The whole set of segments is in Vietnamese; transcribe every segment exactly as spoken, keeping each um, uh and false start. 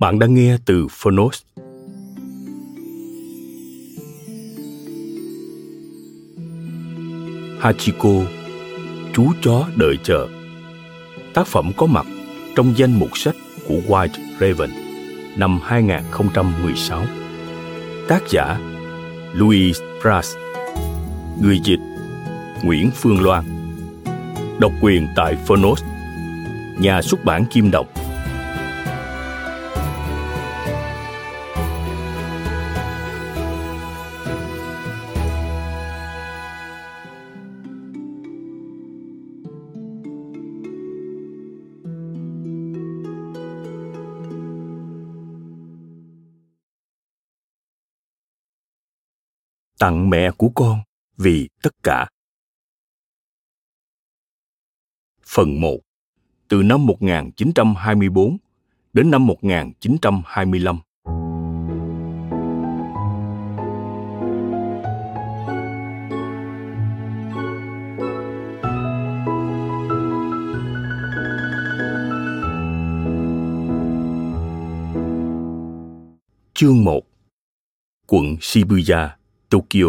Bạn đang nghe từ Fonos. Hachiko, chú chó đợi chờ. Tác phẩm có mặt trong danh mục sách của White Raven năm hai không một sáu. Tác giả Louis Prats. Người dịch Nguyễn Phương Loan. Độc quyền tại Fonos. Nhà xuất bản Kim Đồng. Tặng mẹ của con vì tất cả. Phần một. Từ năm một nghìn chín trăm hai mươi tư đến năm một nghìn chín trăm hai mươi lăm. Chương một. Quận Shibuya, Tokyo,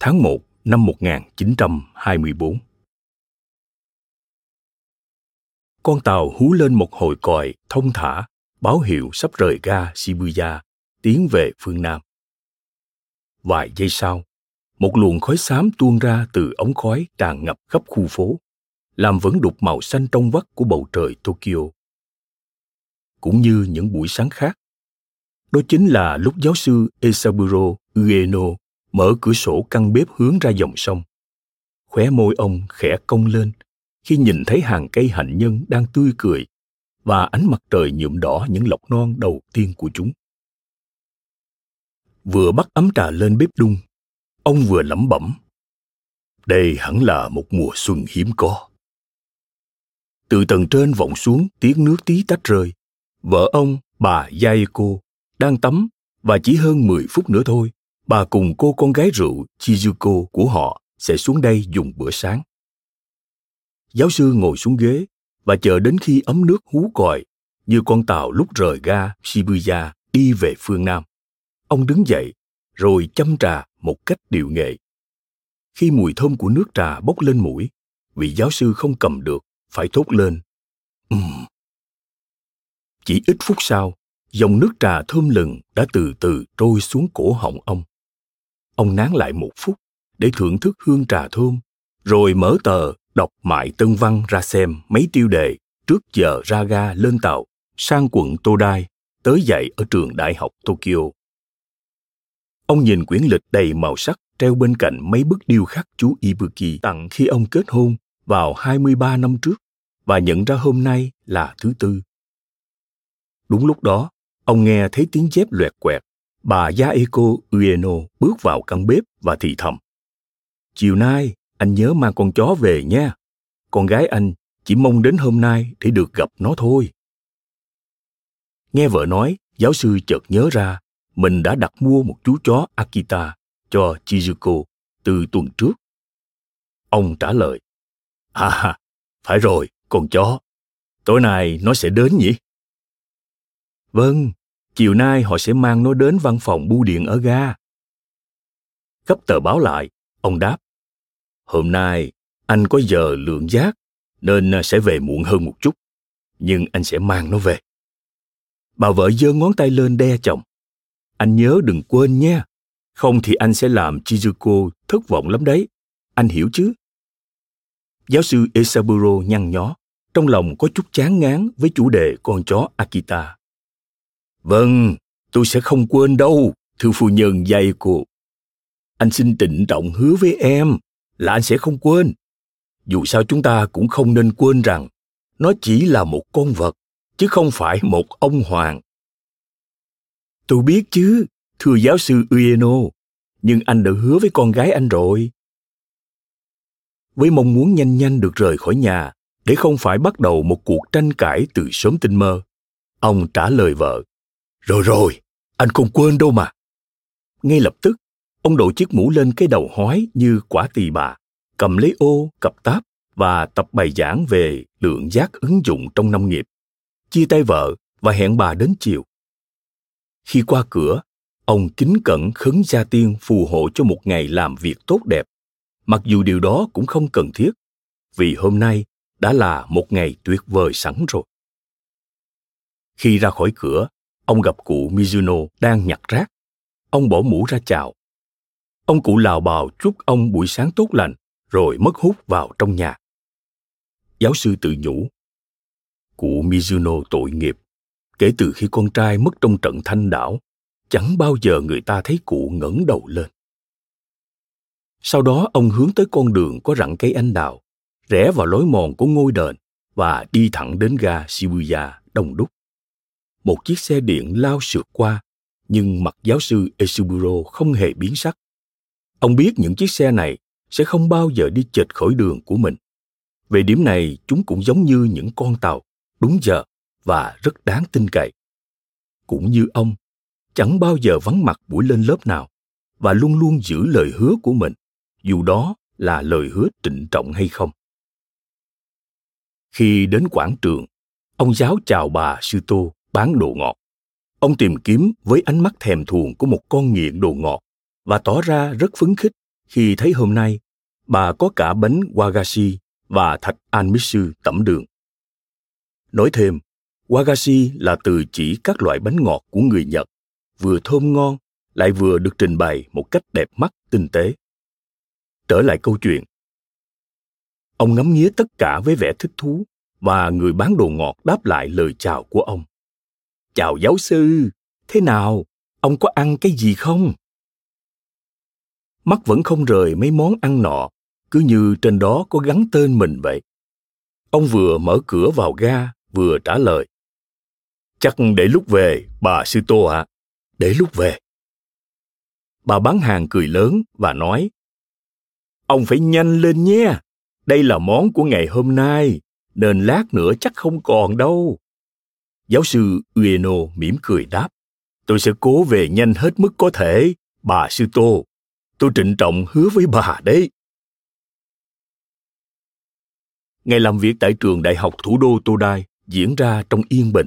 tháng một năm một nghìn chín trăm hai mươi tư. Con tàu hú lên một hồi còi thông thả, báo hiệu sắp rời ga Shibuya, tiến về phương Nam. Vài giây sau, một luồng khói xám tuôn ra từ ống khói tràn ngập khắp khu phố, làm vẩn đục màu xanh trong vắt của bầu trời Tokyo. Cũng như những buổi sáng khác, đó chính là lúc giáo sư Eisaburo Ueno mở cửa sổ căn bếp hướng ra dòng sông. Khóe môi ông khẽ cong lên khi nhìn thấy hàng cây hạnh nhân đang tươi cười và ánh mặt trời nhuộm đỏ những lọc non đầu tiên của chúng. Vừa bắt ấm trà lên bếp đun, ông vừa lẩm bẩm: đây hẳn là một mùa xuân hiếm có. Từ tầng trên vọng xuống tiếng nước tí tách rơi. Vợ ông, bà Yaeko, đang tắm và chỉ hơn mười phút nữa thôi, bà cùng cô con gái rượu Chizuko của họ sẽ xuống đây dùng bữa sáng. Giáo sư ngồi xuống ghế và chờ đến khi ấm nước hú còi như con tàu lúc rời ga Shibuya đi về phương Nam. Ông đứng dậy rồi châm trà một cách điệu nghệ. Khi mùi thơm của nước trà bốc lên mũi, vị giáo sư không cầm được, phải thốt lên: Ừm. Chỉ ít phút sau, dòng nước trà thơm lừng đã từ từ trôi xuống cổ họng ông. Ông nán lại một phút để thưởng thức hương trà thơm, rồi mở tờ đọc mại tân văn ra xem mấy tiêu đề trước giờ ra ga lên tàu, sang quận Todai, tới dạy ở trường đại học Tokyo. Ông nhìn quyển lịch đầy màu sắc treo bên cạnh mấy bức điêu khắc chú Ibuki tặng khi ông kết hôn vào hai mươi ba năm trước và nhận ra hôm nay là thứ Tư. Đúng lúc đó, ông nghe thấy tiếng dép loẹt quẹt. Bà Yaeko Ueno bước vào căn bếp và thì thầm: chiều nay, anh nhớ mang con chó về nha. Con gái anh chỉ mong đến hôm nay để được gặp nó thôi. Nghe vợ nói, giáo sư chợt nhớ ra mình đã đặt mua một chú chó Akita cho Chizuko từ tuần trước. Ông trả lời: À, phải rồi, con chó. Tối nay nó sẽ đến nhỉ? Vâng, chiều nay họ sẽ mang nó đến văn phòng bưu điện ở ga. Gấp tờ báo lại, ông đáp: Hôm nay, anh có giờ lượng giác nên sẽ về muộn hơn một chút, nhưng anh sẽ mang nó về. Bà vợ giơ ngón tay lên đe chồng. Anh nhớ đừng quên nha, không thì anh sẽ làm Chizuko thất vọng lắm đấy. Anh hiểu chứ? Giáo sư Eisaburo nhăn nhó, trong lòng có chút chán ngán với chủ đề con chó Akita. Vâng, tôi sẽ không quên đâu, thưa phu nhân Yaeko. Anh xin trịnh trọng hứa với em là anh sẽ không quên. Dù sao chúng ta cũng không nên quên rằng nó chỉ là một con vật, chứ không phải một ông hoàng. Tôi biết chứ, thưa giáo sư Ueno, nhưng anh đã hứa với con gái anh rồi. Với mong muốn nhanh nhanh được rời khỏi nhà để không phải bắt đầu một cuộc tranh cãi từ sớm tinh mơ, ông trả lời vợ. Rồi rồi, anh không quên đâu mà. Ngay lập tức, ông đội chiếc mũ lên cái đầu hói như quả tỳ bà, cầm lấy ô, cặp táp và tập bài giảng về lượng giác ứng dụng trong nông nghiệp, chia tay vợ và hẹn bà đến chiều. Khi qua cửa, ông kính cẩn khấn gia tiên phù hộ cho một ngày làm việc tốt đẹp, mặc dù điều đó cũng không cần thiết, vì hôm nay đã là một ngày tuyệt vời sẵn rồi. Khi ra khỏi cửa, ông gặp cụ Mizuno đang nhặt rác. Ông bỏ mũ ra chào. Ông cụ lào bào chúc ông buổi sáng tốt lành, rồi mất hút vào trong nhà. Giáo sư tự nhủ. Cụ Mizuno tội nghiệp. Kể từ khi con trai mất trong trận Thanh Đảo, chẳng bao giờ người ta thấy cụ ngẩng đầu lên. Sau đó ông hướng tới con đường có rặng cây anh đào, rẽ vào lối mòn của ngôi đền và đi thẳng đến ga Shibuya đông đúc. Một chiếc xe điện lao sượt qua, nhưng mặt giáo sư Eisaburo không hề biến sắc. Ông biết những chiếc xe này sẽ không bao giờ đi chệch khỏi đường của mình. Về điểm này, chúng cũng giống như những con tàu, đúng giờ và rất đáng tin cậy. Cũng như ông, chẳng bao giờ vắng mặt buổi lên lớp nào và luôn luôn giữ lời hứa của mình, dù đó là lời hứa trịnh trọng hay không. Khi đến quảng trường, ông giáo chào bà Suto bán đồ ngọt. Ông tìm kiếm với ánh mắt thèm thuồng của một con nghiện đồ ngọt và tỏ ra rất phấn khích khi thấy hôm nay bà có cả bánh wagashi và thạch anmitsu tẩm đường. Nói thêm, wagashi là từ chỉ các loại bánh ngọt của người Nhật, vừa thơm ngon lại vừa được trình bày một cách đẹp mắt, tinh tế. Trở lại câu chuyện. Ông ngắm nghía tất cả với vẻ thích thú và người bán đồ ngọt đáp lại lời chào của ông. Chào giáo sư, thế nào? Ông có ăn cái gì không? Mắt vẫn không rời mấy món ăn nọ, cứ như trên đó có gắn tên mình vậy. Ông vừa mở cửa vào ga, vừa trả lời. Chắc để lúc về, bà Suto ạ. Để lúc về. Bà bán hàng cười lớn và nói. Ông phải nhanh lên nhé. Đây là món của ngày hôm nay, nên lát nữa chắc không còn đâu. Giáo sư Ueno mỉm cười đáp. Tôi sẽ cố về nhanh hết mức có thể, bà Suto. Tôi trịnh trọng hứa với bà đấy. Ngày làm việc tại trường đại học thủ đô Todai diễn ra trong yên bình.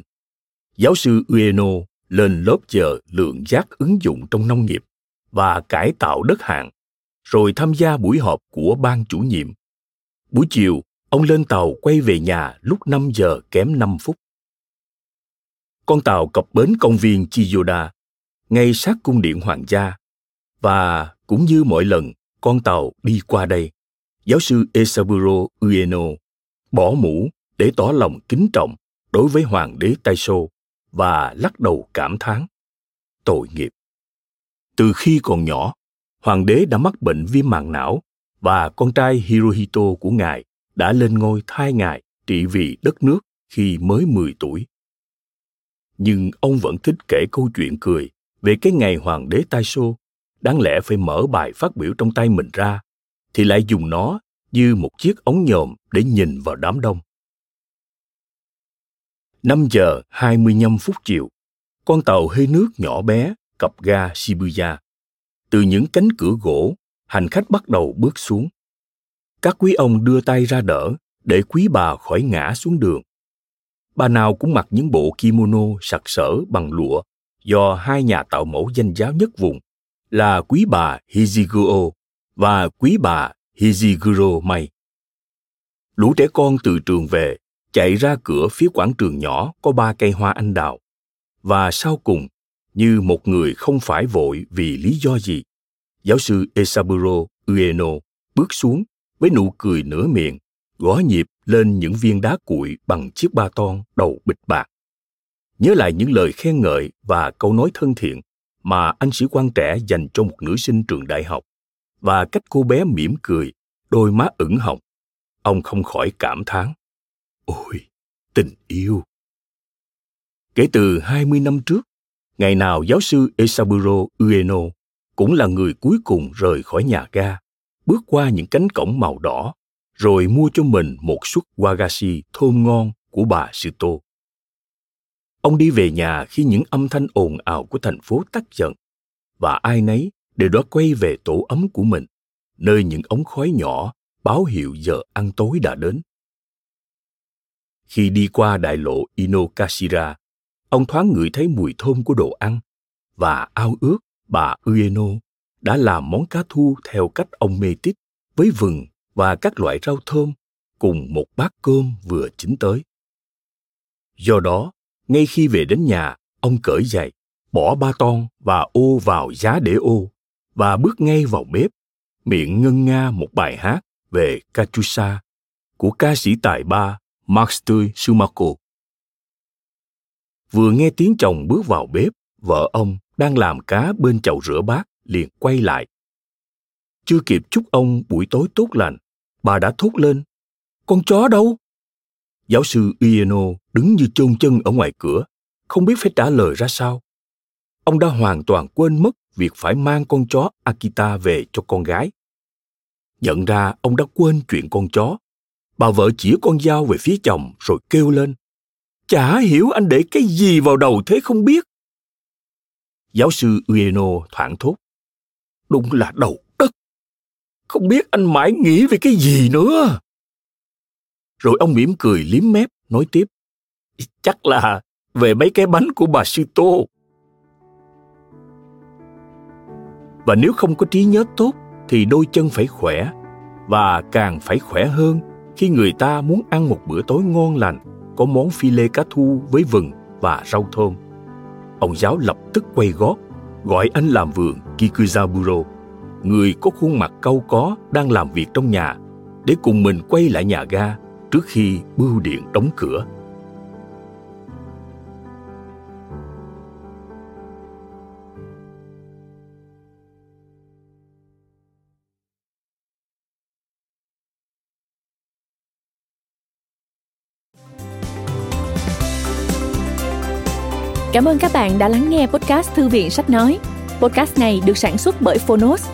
Giáo sư Ueno lên lớp giờ lượng giác ứng dụng trong nông nghiệp và cải tạo đất hạn, rồi tham gia buổi họp của ban chủ nhiệm. Buổi chiều, ông lên tàu quay về nhà lúc năm giờ kém năm phút. Con tàu cập bến công viên Chiyoda, ngay sát cung điện hoàng gia, và cũng như mọi lần con tàu đi qua đây, giáo sư Eisaburo Ueno bỏ mũ để tỏ lòng kính trọng đối với hoàng đế Taisho và lắc đầu cảm thán. Tội nghiệp. Từ khi còn nhỏ, hoàng đế đã mắc bệnh viêm màng não và con trai Hirohito của ngài đã lên ngôi thay ngài trị vì đất nước khi mới mười tuổi. Nhưng ông vẫn thích kể câu chuyện cười về cái ngày hoàng đế Taisho đáng lẽ phải mở bài phát biểu trong tay mình ra, thì lại dùng nó như một chiếc ống nhòm để nhìn vào đám đông. năm giờ hai mươi lăm phút chiều, con tàu hơi nước nhỏ bé cập ga Shibuya. Từ những cánh cửa gỗ, hành khách bắt đầu bước xuống. Các quý ông đưa tay ra đỡ để quý bà khỏi ngã xuống đường. Bà nào cũng mặc những bộ kimono sặc sỡ bằng lụa do hai nhà tạo mẫu danh giá nhất vùng là quý bà Hizigoro và quý bà Hizigoro mày. Lũ trẻ con từ trường về, chạy ra cửa phía quảng trường nhỏ có ba cây hoa anh đào. Và sau cùng, như một người không phải vội vì lý do gì, giáo sư Eisaburo Ueno bước xuống với nụ cười nửa miệng, gõ nhịp lên những viên đá cuội bằng chiếc ba ton đầu bịch bạc. Nhớ lại những lời khen ngợi và câu nói thân thiện mà anh sĩ quan trẻ dành cho một nữ sinh trường đại học, và cách cô bé mỉm cười, đôi má ửng hồng, ông không khỏi cảm thán: ôi, tình yêu! Kể từ hai mươi năm trước, ngày nào giáo sư Eisaburo Ueno cũng là người cuối cùng rời khỏi nhà ga, bước qua những cánh cổng màu đỏ, rồi mua cho mình một suất wagashi thơm ngon của bà Suto. Ông đi về nhà khi những âm thanh ồn ào của thành phố tắt dần, và ai nấy đều đã quay về tổ ấm của mình, nơi những ống khói nhỏ báo hiệu giờ ăn tối đã đến. Khi đi qua đại lộ Inokashira, ông thoáng ngửi thấy mùi thơm của đồ ăn, và ao ước bà Ueno đã làm món cá thu theo cách ông mê tít, với vừng và các loại rau thơm, cùng một bát cơm vừa chín tới. Do đó, ngay khi về đến nhà, ông cởi giày, bỏ ba ton và ô vào giá để ô, và bước ngay vào bếp, miệng ngân nga một bài hát về Kachusa của ca sĩ tài ba Makstoi Sumako. Vừa nghe tiếng chồng bước vào bếp, vợ ông đang làm cá bên chậu rửa bát liền quay lại. Chưa kịp chúc ông buổi tối tốt lành, bà đã thốt lên: "Con chó đâu?" Giáo sư Ueno đứng như chôn chân ở ngoài cửa, không biết phải trả lời ra sao. Ông đã hoàn toàn quên mất việc phải mang con chó Akita về cho con gái. Nhận ra ông đã quên chuyện con chó, bà vợ chĩa con dao về phía chồng rồi kêu lên: "Chả hiểu anh để cái gì vào đầu thế không biết." Giáo sư Ueno thoảng thốt: "Đúng là đầu đất, không biết anh mãi nghĩ về cái gì nữa." Rồi ông mỉm cười liếm mép, nói tiếp: "Chắc là về mấy cái bánh của bà Suto." Và nếu không có trí nhớ tốt thì đôi chân phải khỏe, và càng phải khỏe hơn khi người ta muốn ăn một bữa tối ngon lành có món phi lê cá thu với vừng và rau thơm. Ông giáo lập tức quay gót, gọi anh làm vườn Kikuzaburo, người có khuôn mặt cau có đang làm việc trong nhà, để cùng mình quay lại nhà ga trước khi bưu điện đóng cửa. Cảm ơn các bạn đã lắng nghe podcast Thư viện Sách Nói. Podcast này được sản xuất bởi Fonos,